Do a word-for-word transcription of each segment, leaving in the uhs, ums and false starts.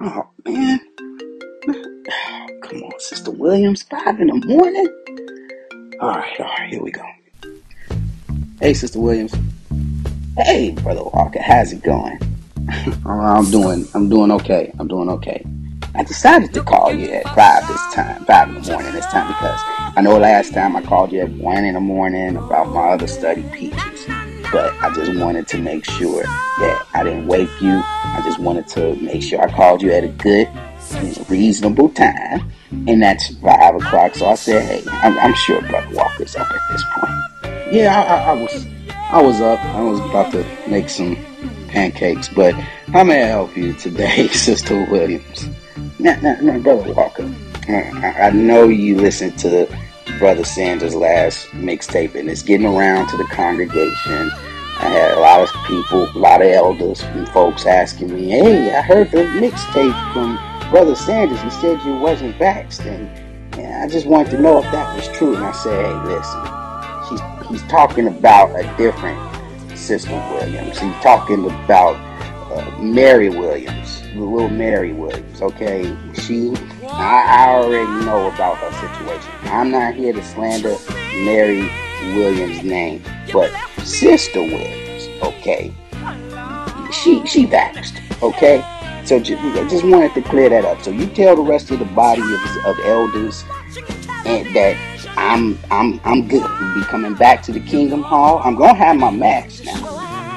Oh, man. Come on, Sister Williams, five in the morning? All right, all right, here we go. Hey, Sister Williams. Hey, Brother Walker, how's it going? I'm doing, I'm doing okay, I'm doing okay. I decided to call you at five this time, five in the morning this time, because I know last time I called you at one in the morning about my other study, Peaches. But I just wanted to make sure that I didn't wake you. I just wanted to make sure I called you at a good, reasonable time. And that's five o'clock. So I said, hey, I'm, I'm sure Brother Walker's up at this point. Yeah, I, I, I was I was up. I was about to make some pancakes. But how may I help you today, Sister Williams? Now, now, now Brother Walker, I, I know you listened to the Brother Sanders' last mixtape, and it's getting around to the congregation. I had a lot of people, a lot of elders and folks asking me, hey, I heard the mixtape from Brother Sanders. He said you wasn't vaxxed, and, and I just wanted to know if that was true. And I said, hey, listen, he's, he's talking about a different Sister Williams. He's talking about uh, Mary Williams, the little Mary Williams, okay? She, I, I already know about her situation. I'm not here to slander Mary Williams' name, but Sister Williams, okay, she she vaxxed, okay? So just, I just wanted to clear that up. So you tell the rest of the body of, of elders and that I'm I'm I'm good. We'll be coming back to the Kingdom Hall. I'm gonna have my mask now.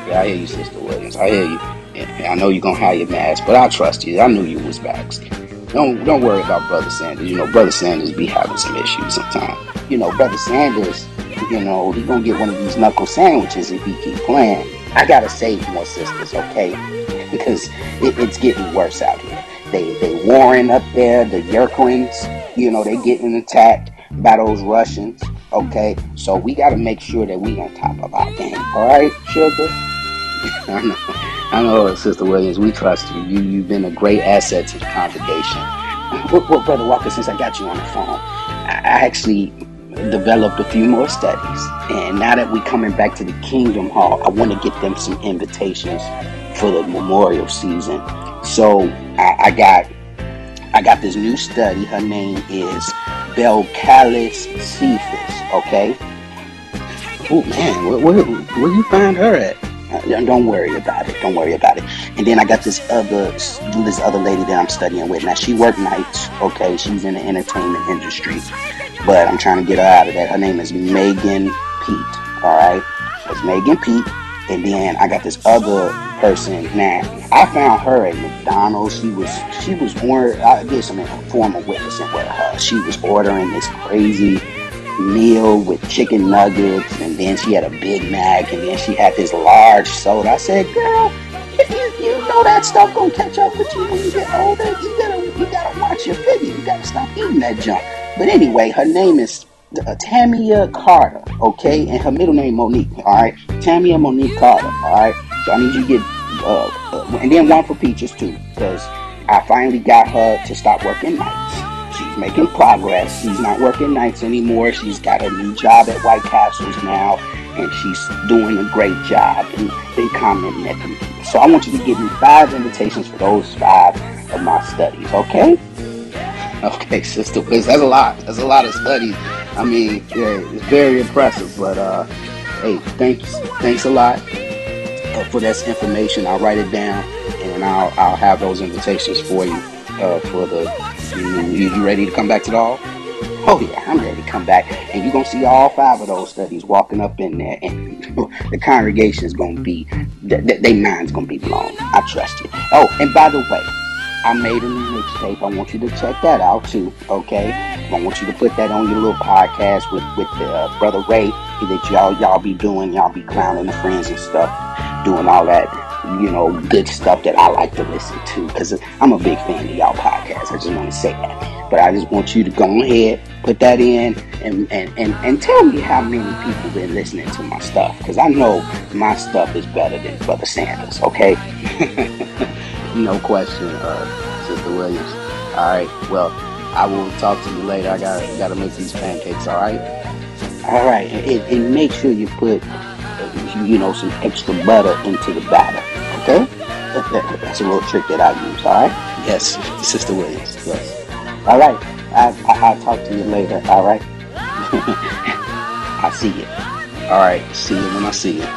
Yeah, I hear you, Sister Williams. I hear you. Yeah, I know you're gonna have your mask, but I trust you. I knew you was vaxxed. Don't don't worry about Brother Sanders. You know, Brother Sanders be having some issues sometimes. You know, Brother Sanders, you know, he gonna get one of these knuckle sandwiches if he keep playing. I gotta save more sisters, okay? Because it, it's getting worse out here. They they warring up there, the Yerklings, you know, they getting attacked by those Russians, okay? So we gotta make sure that we on top of our game, all right, sugar? I know. I know, Sister Williams, we trust you. you. You've been a great asset to the congregation. Well, well, Brother Walker, since I got you on the phone, I actually developed a few more studies. And now that we're coming back to the Kingdom Hall, I want to get them some invitations for the memorial season. So I, I got I got this new study. Her name is Belcalis Cephas, okay? Oh, man, where, where, where you find her at? Don't worry about it. Don't worry about it. And then I got this other this other lady that I'm studying with. Now, she works nights, okay? She's in the entertainment industry, but I'm trying to get her out of that. Her name is Megan Pete, all right? It's Megan Pete. And then I got this other person. Now, I found her at McDonald's. She was, she was ordering, I did some informal witnessing with her. She was ordering this crazy meal with chicken nuggets, and then she had a Big Mac, and then she had this large soda. I said, girl, if you, you know that stuff gonna catch up with you when you get older, you gotta, you gotta watch your figure. You gotta stop eating that junk. But anyway, her name is uh, Tamia Carter, okay? And her middle name, Monique, all right? Tamia Monique Carter, all right? So I need you to get, uh, uh, and then one for Peaches, too, because I finally got her to stop working nights. She's making progress. She's not working nights anymore. She's got a new job at White Castle's now, and she's doing a great job. And they commented at me. So I want you to give me five invitations for those five of my studies, okay? Okay, Sister Williams, that's a lot. That's a lot of studies. I mean, yeah, it's very impressive. But uh, hey, thanks, thanks a lot uh, for this information. I'll write it down, and I'll I'll have those invitations for you uh, for the. You, you ready to come back to the hall? Oh, yeah, I'm ready to come back. And you're going to see all five of those studies walking up in there. And the congregation's going to be, their they mind's going to be blown. I trust you. Oh, and by the way, I made a new mixtape. I want you to check that out, too, okay? I want you to put that on your little podcast with, with the, uh, Brother Ray that y'all y'all be doing. Y'all be clowning the friends and stuff, doing all that, you know, good stuff that I like to listen to, because I'm a big fan of y'all podcasts. I just want to say that. But I just want you to go ahead, put that in, and and, and, and tell me how many people been listening to my stuff, because I know my stuff is better than Brother Sanders, okay? No question, uh, Sister Williams. All right, well, I will talk to you later. I gotta, gotta make these pancakes, all right? All right, and, and make sure you put, you know, some extra butter into the batter. Okay? That's a little trick that I use, alright? Yes, Sister Williams, yes. Alright, I, I, I'll talk to you later, alright? I'll see you. Alright, see you when I see you.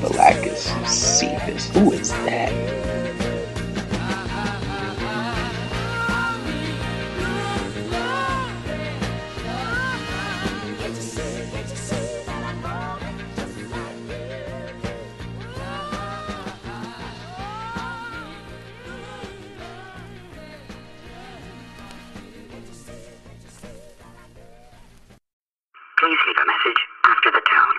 Belcalis Cephas, who is that? Please leave a message after the tone.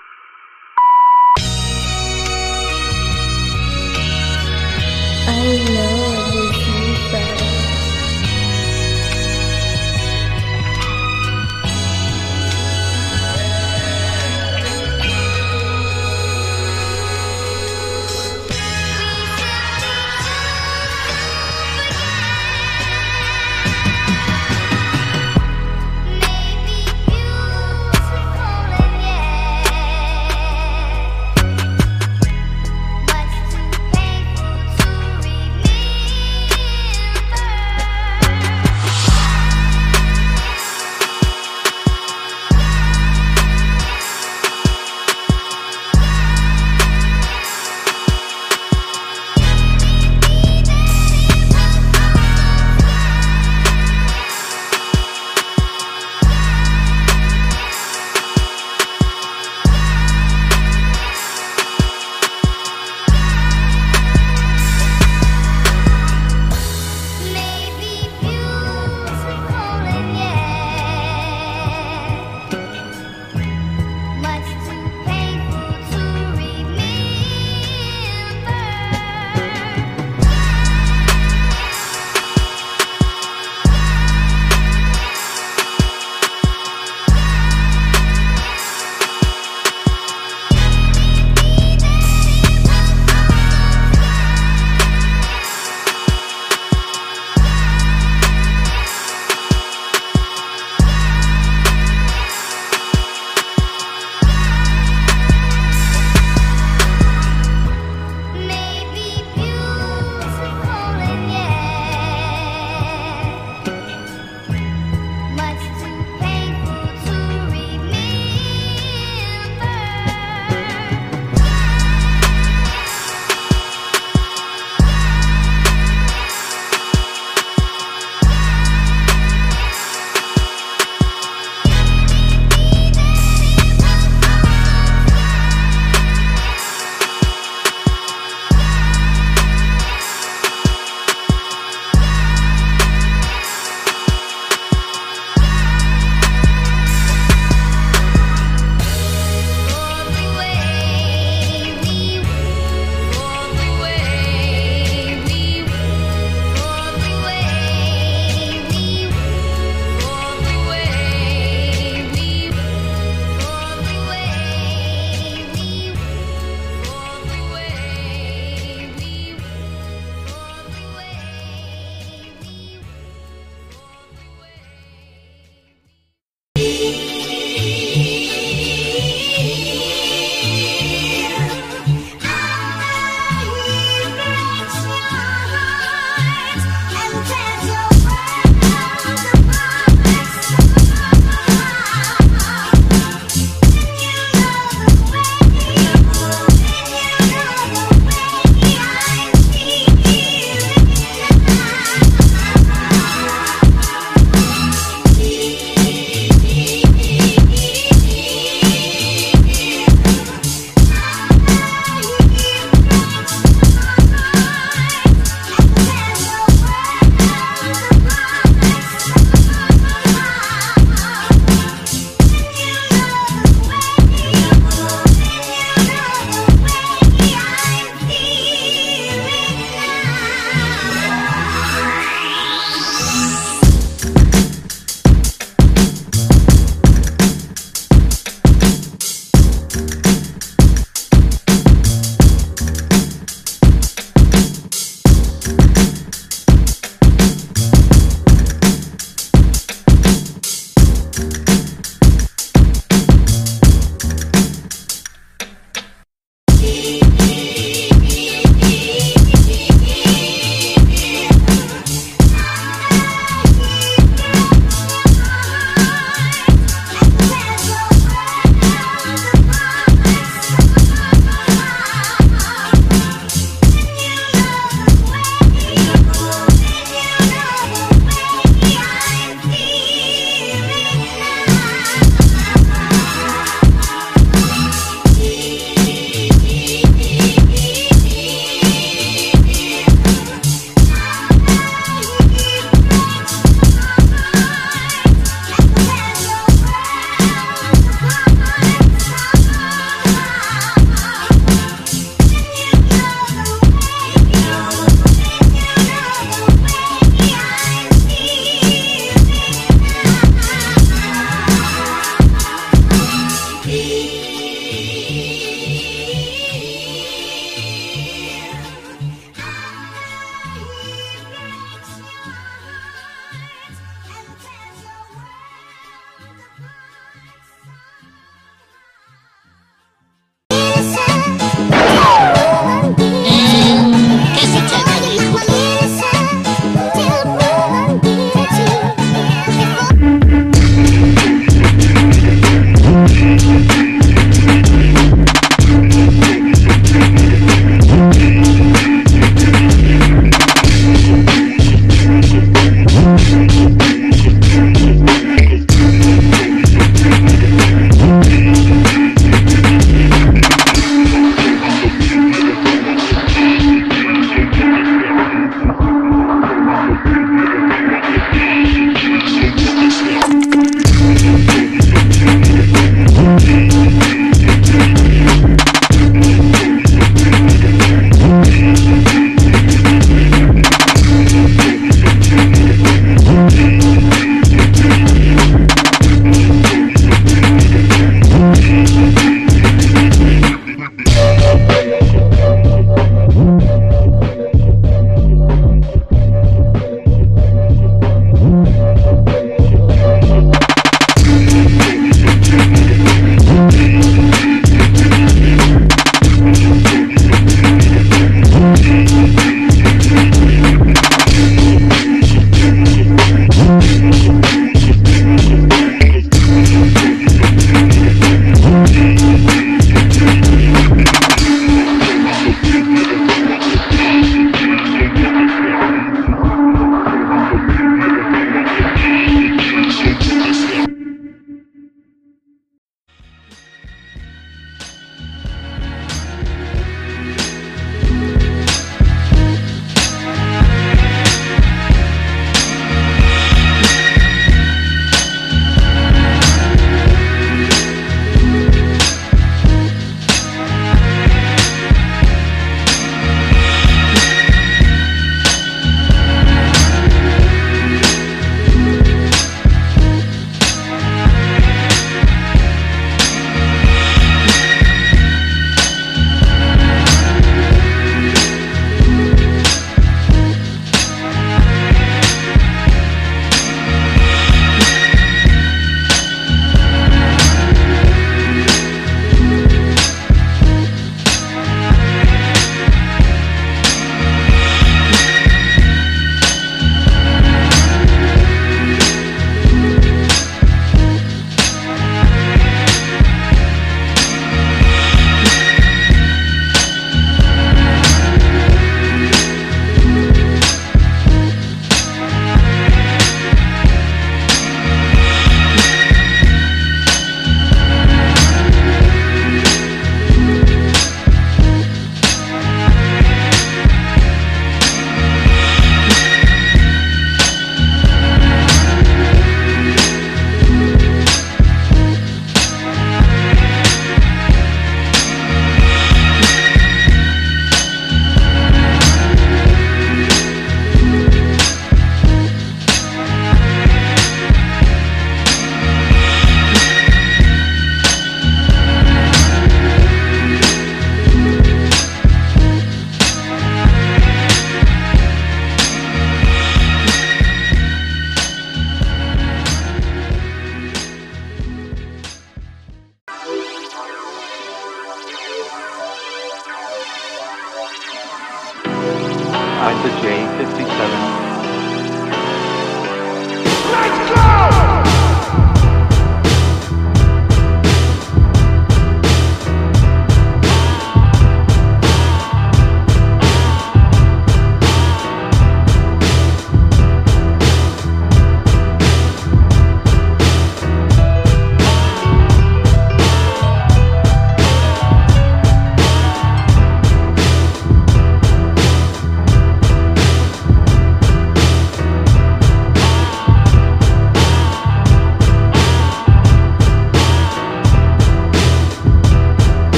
Item J fifty-seven.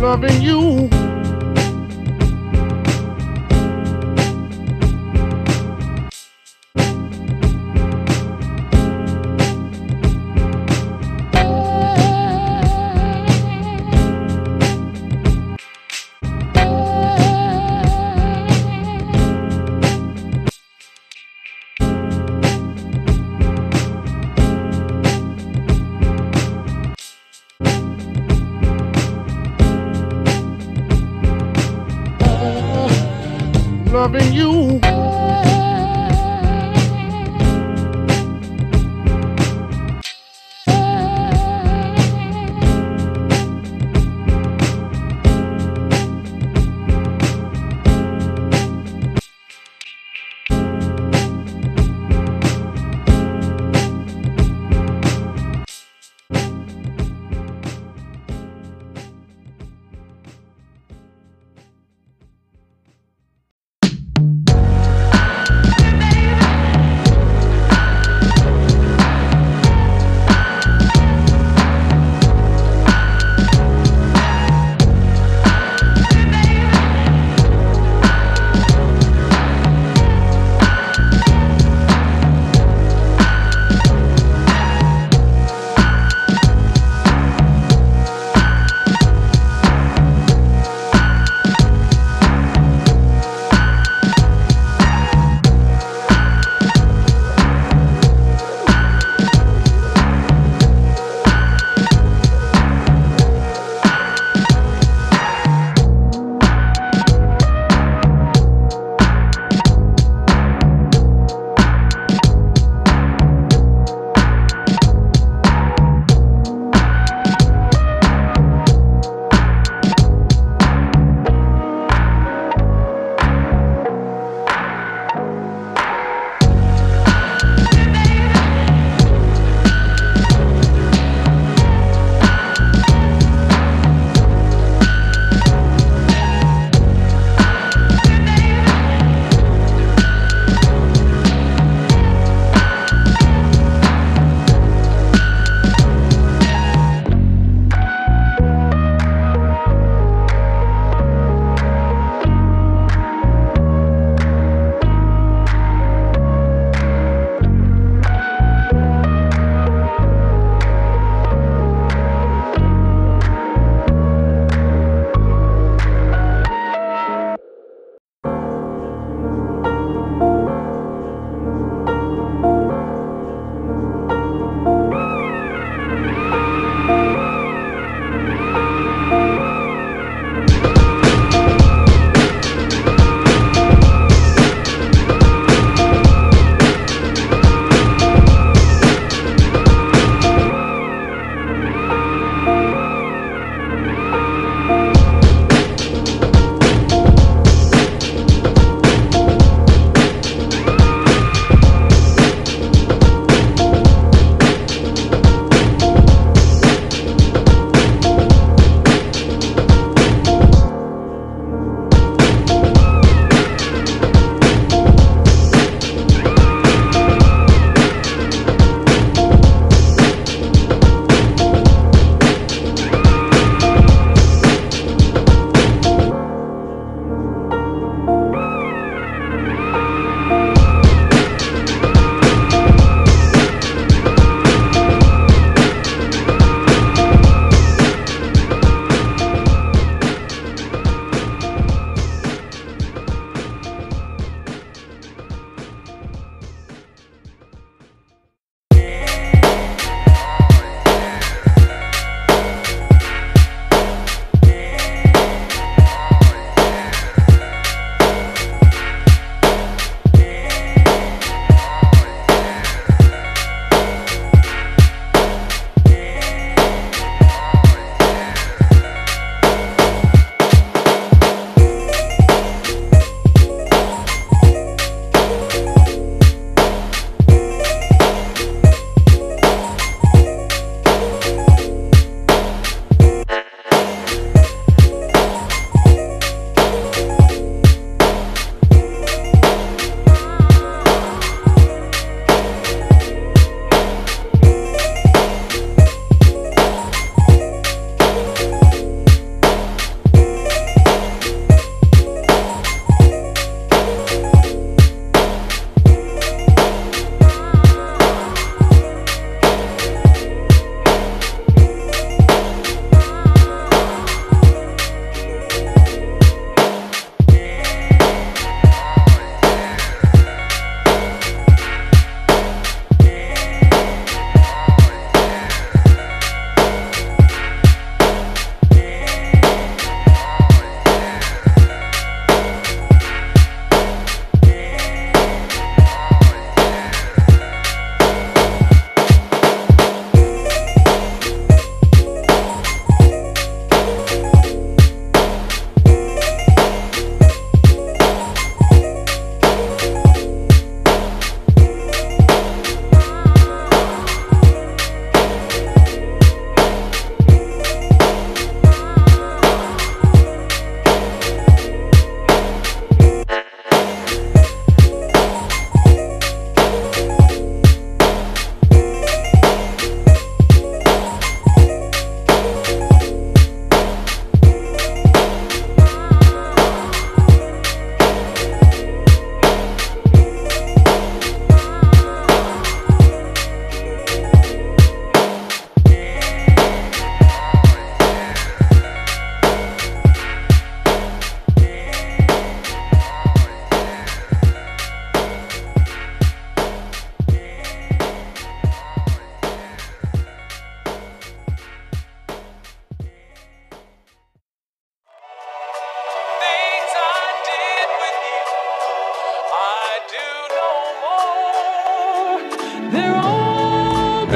Loving you, loving you.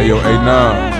Hey, yo, A nine.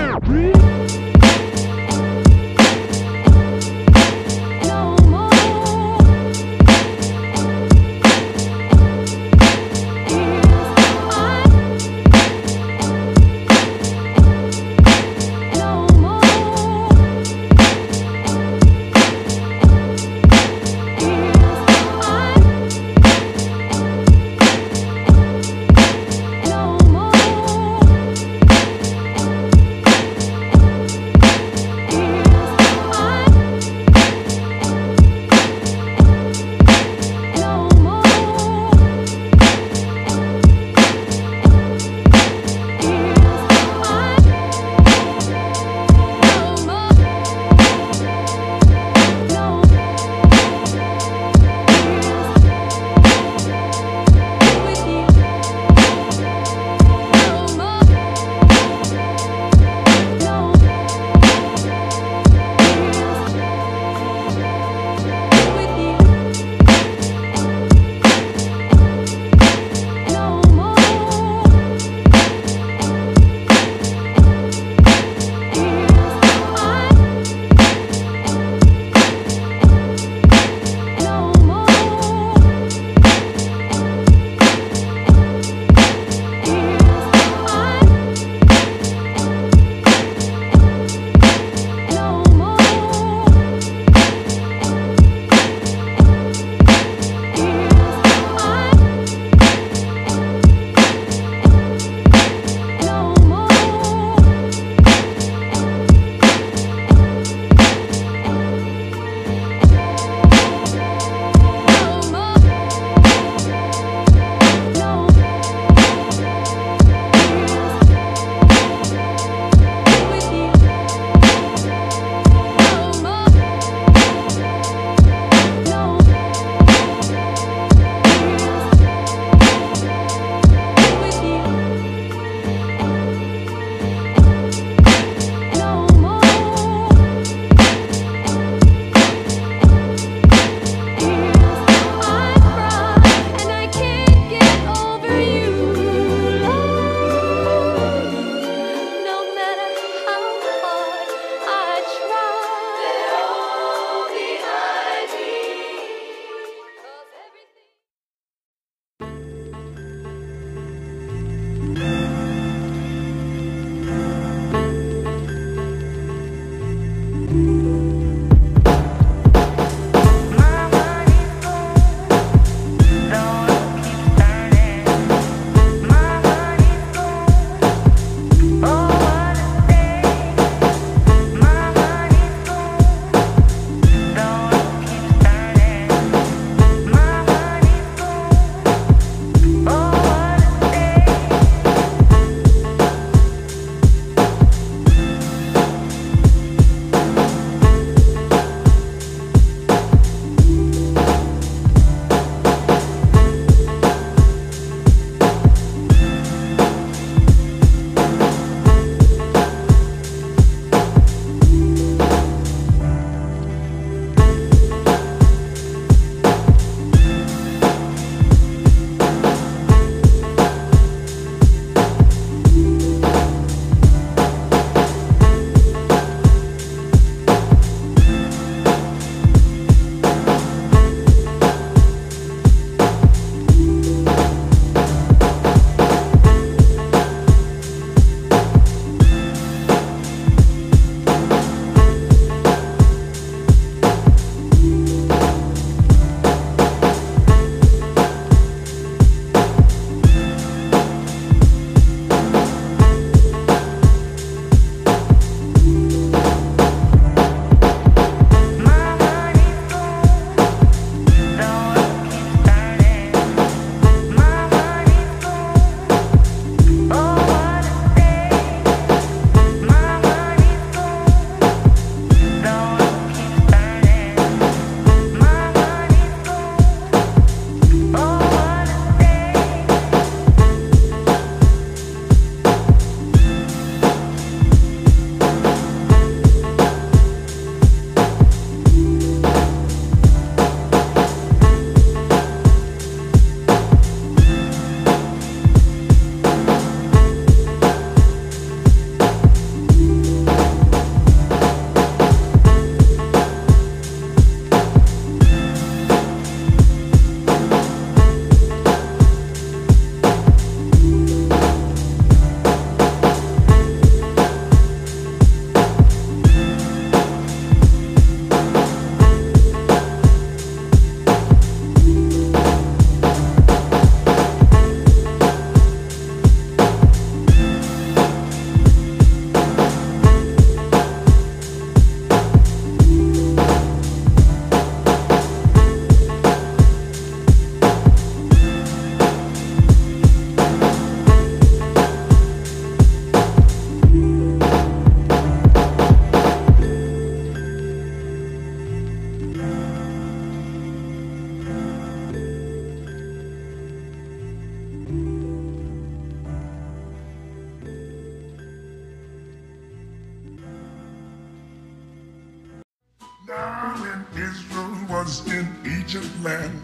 men.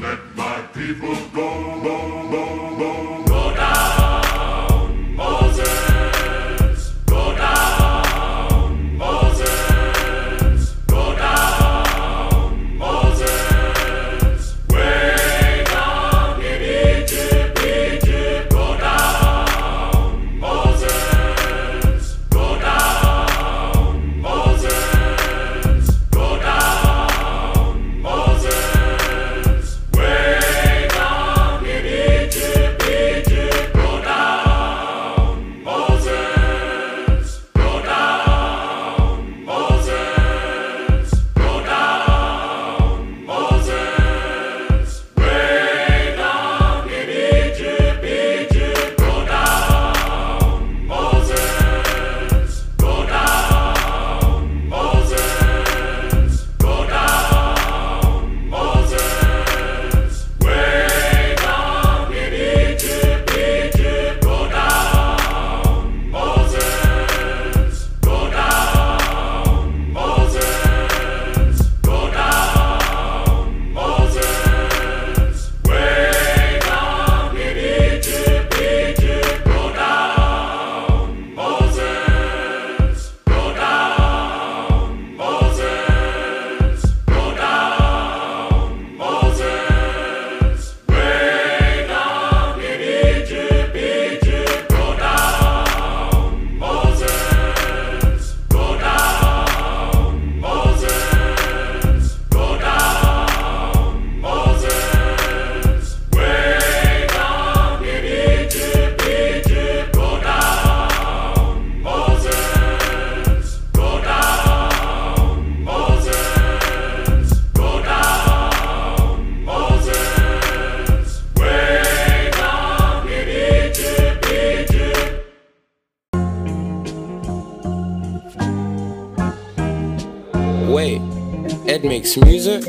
Let my people go, go, go, go, go down, Moses. Go down, Moses. Go down, Moses. Way down in Egypt, Egypt. Go down, Moses. Go down, Moses. Go down, Moses. Wait, Ed makes music?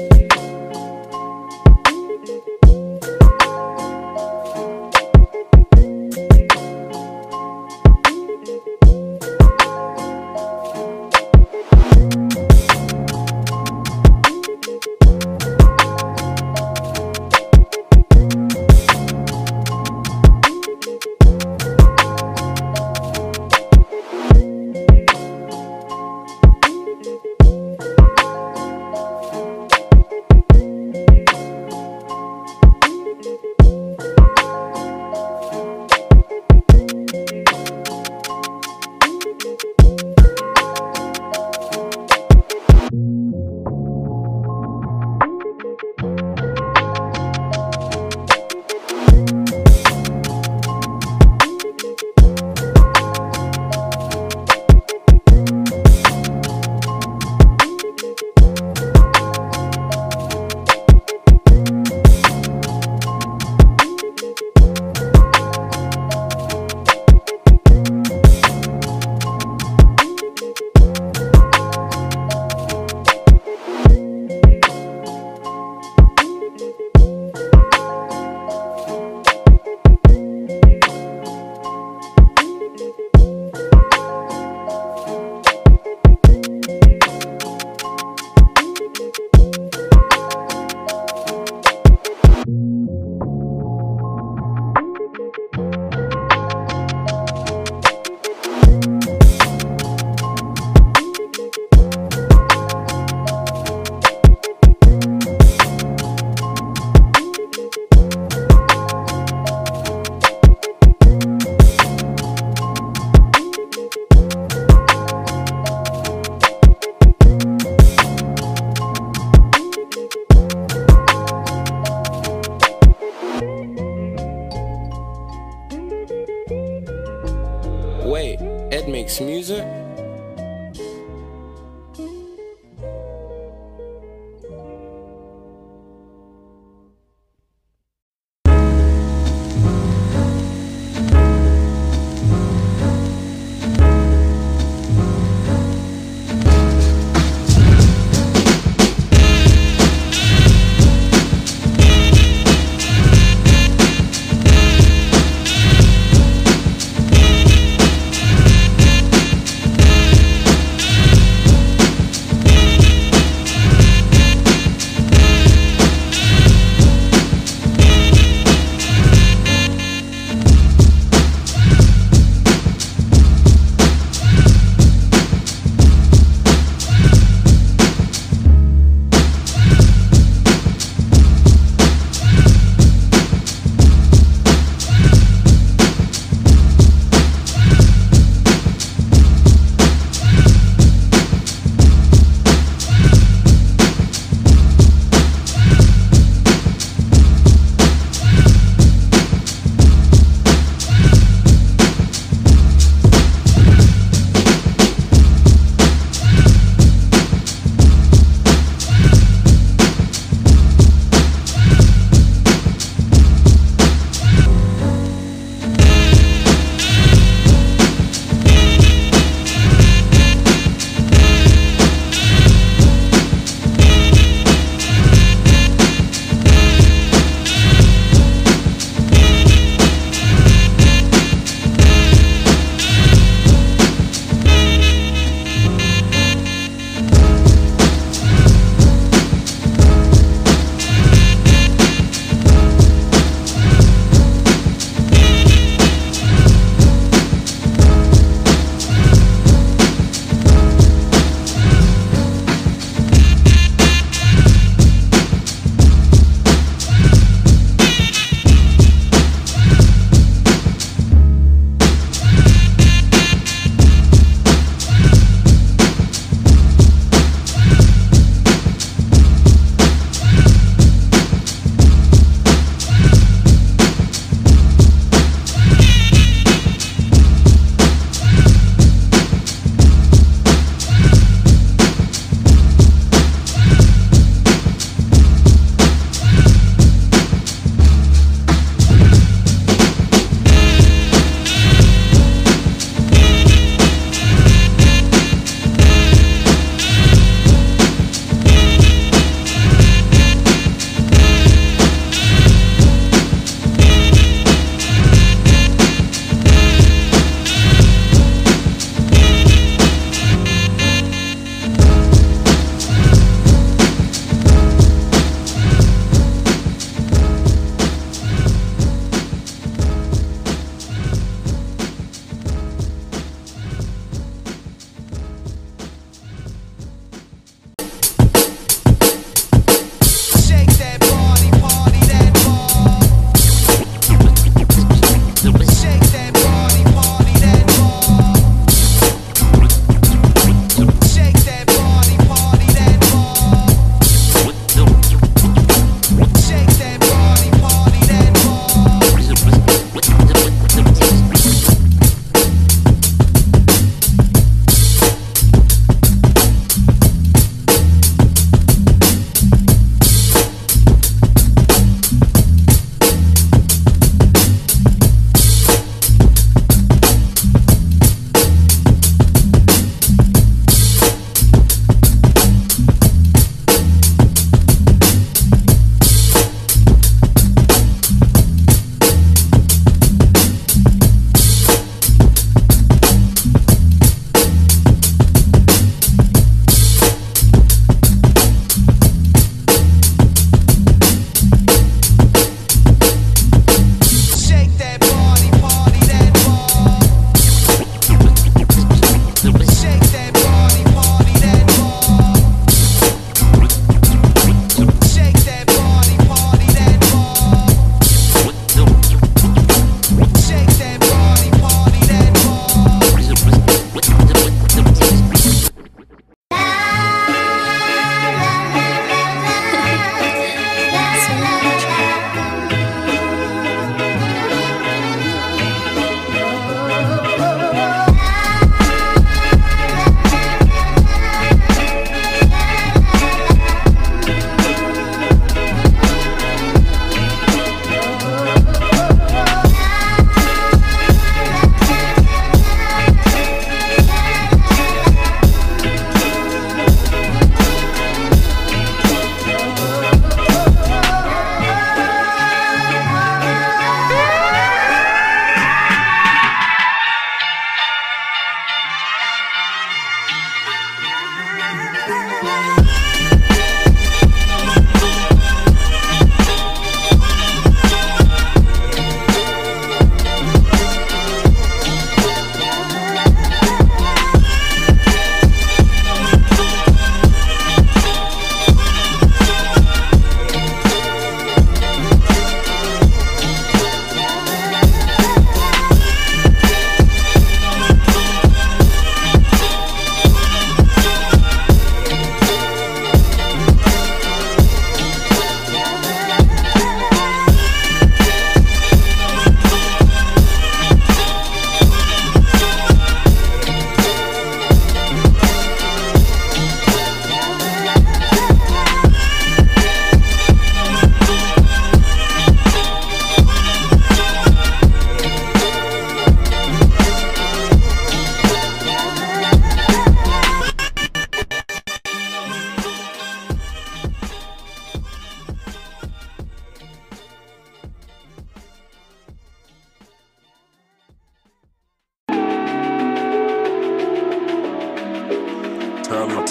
Wait, Ed makes music?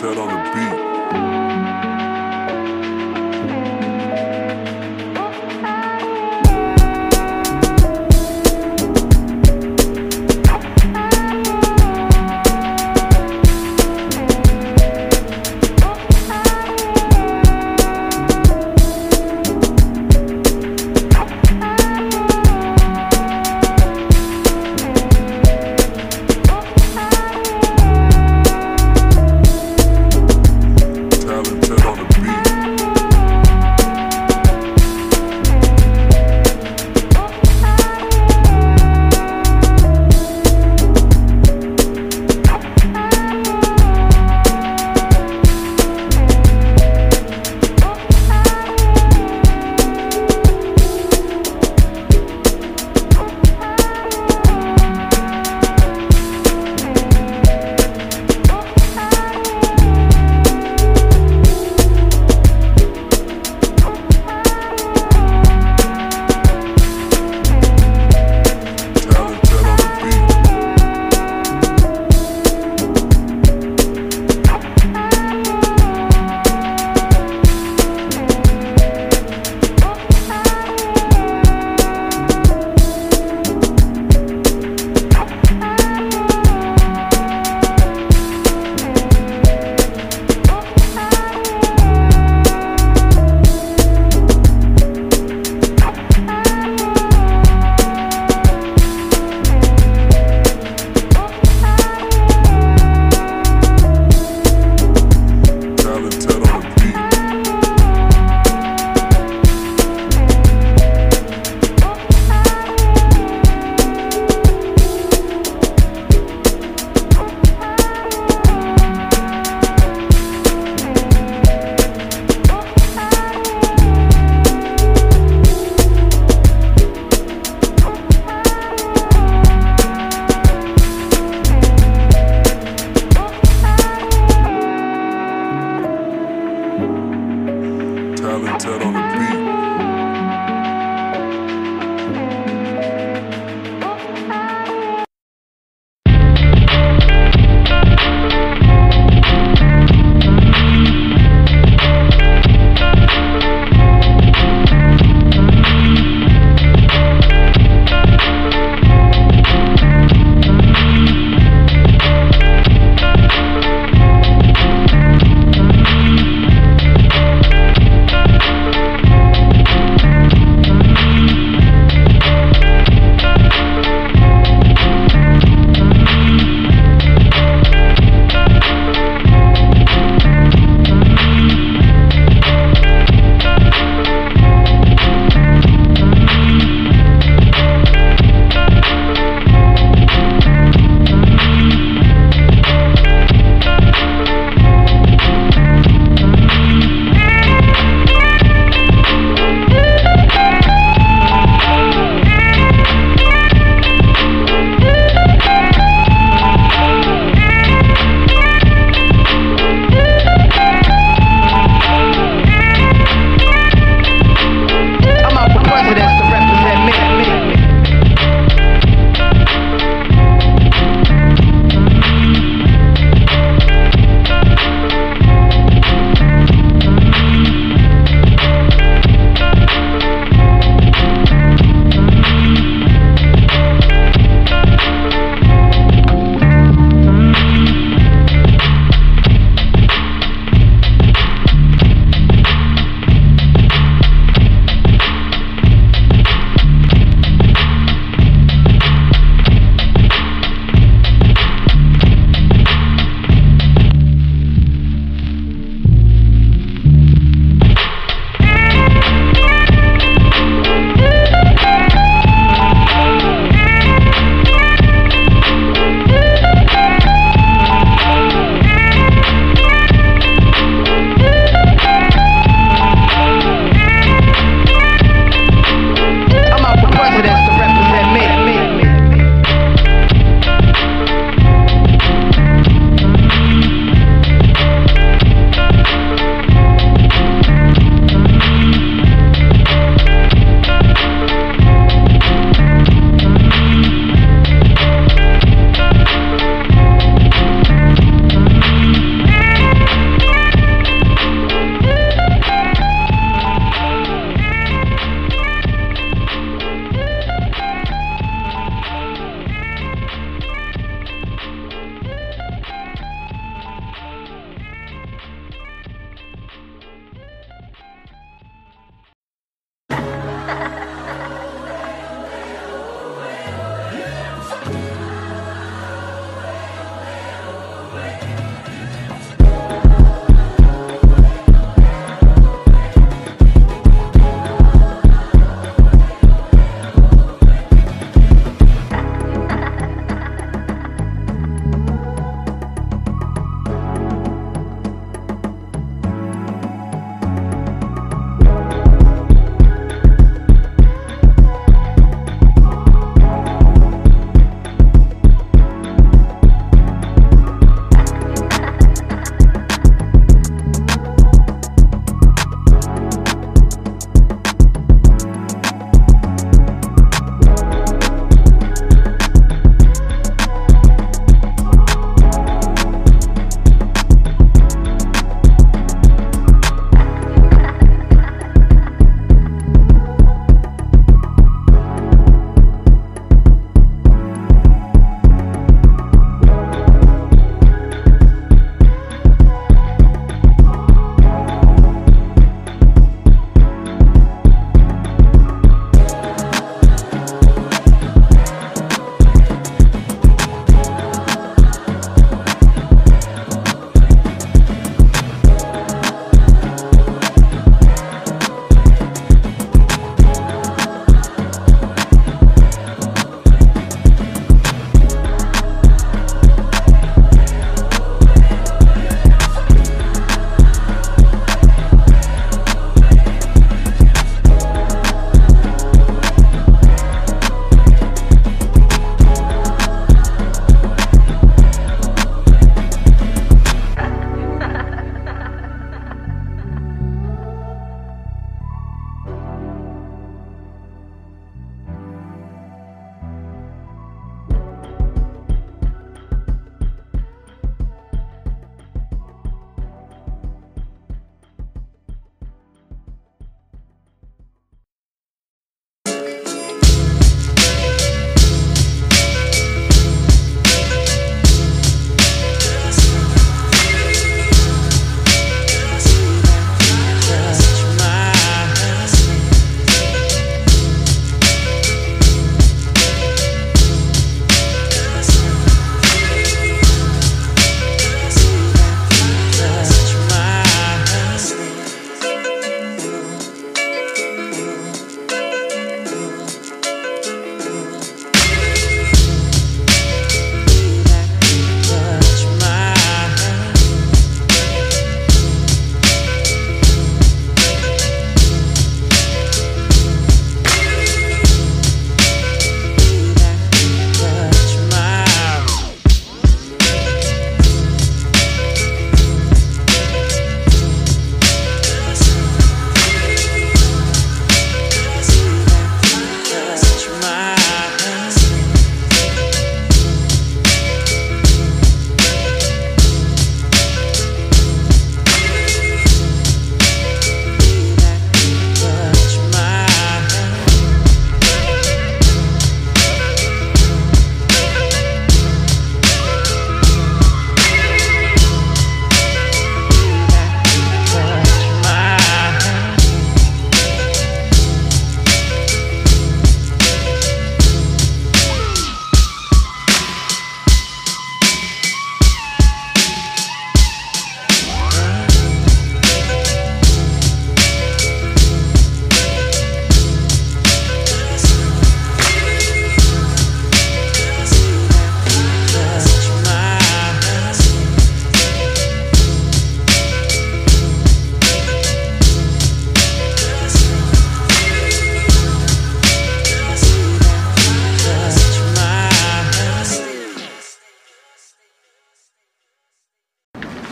set on the beat.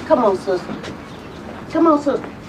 Come on, sister. Come on, sister.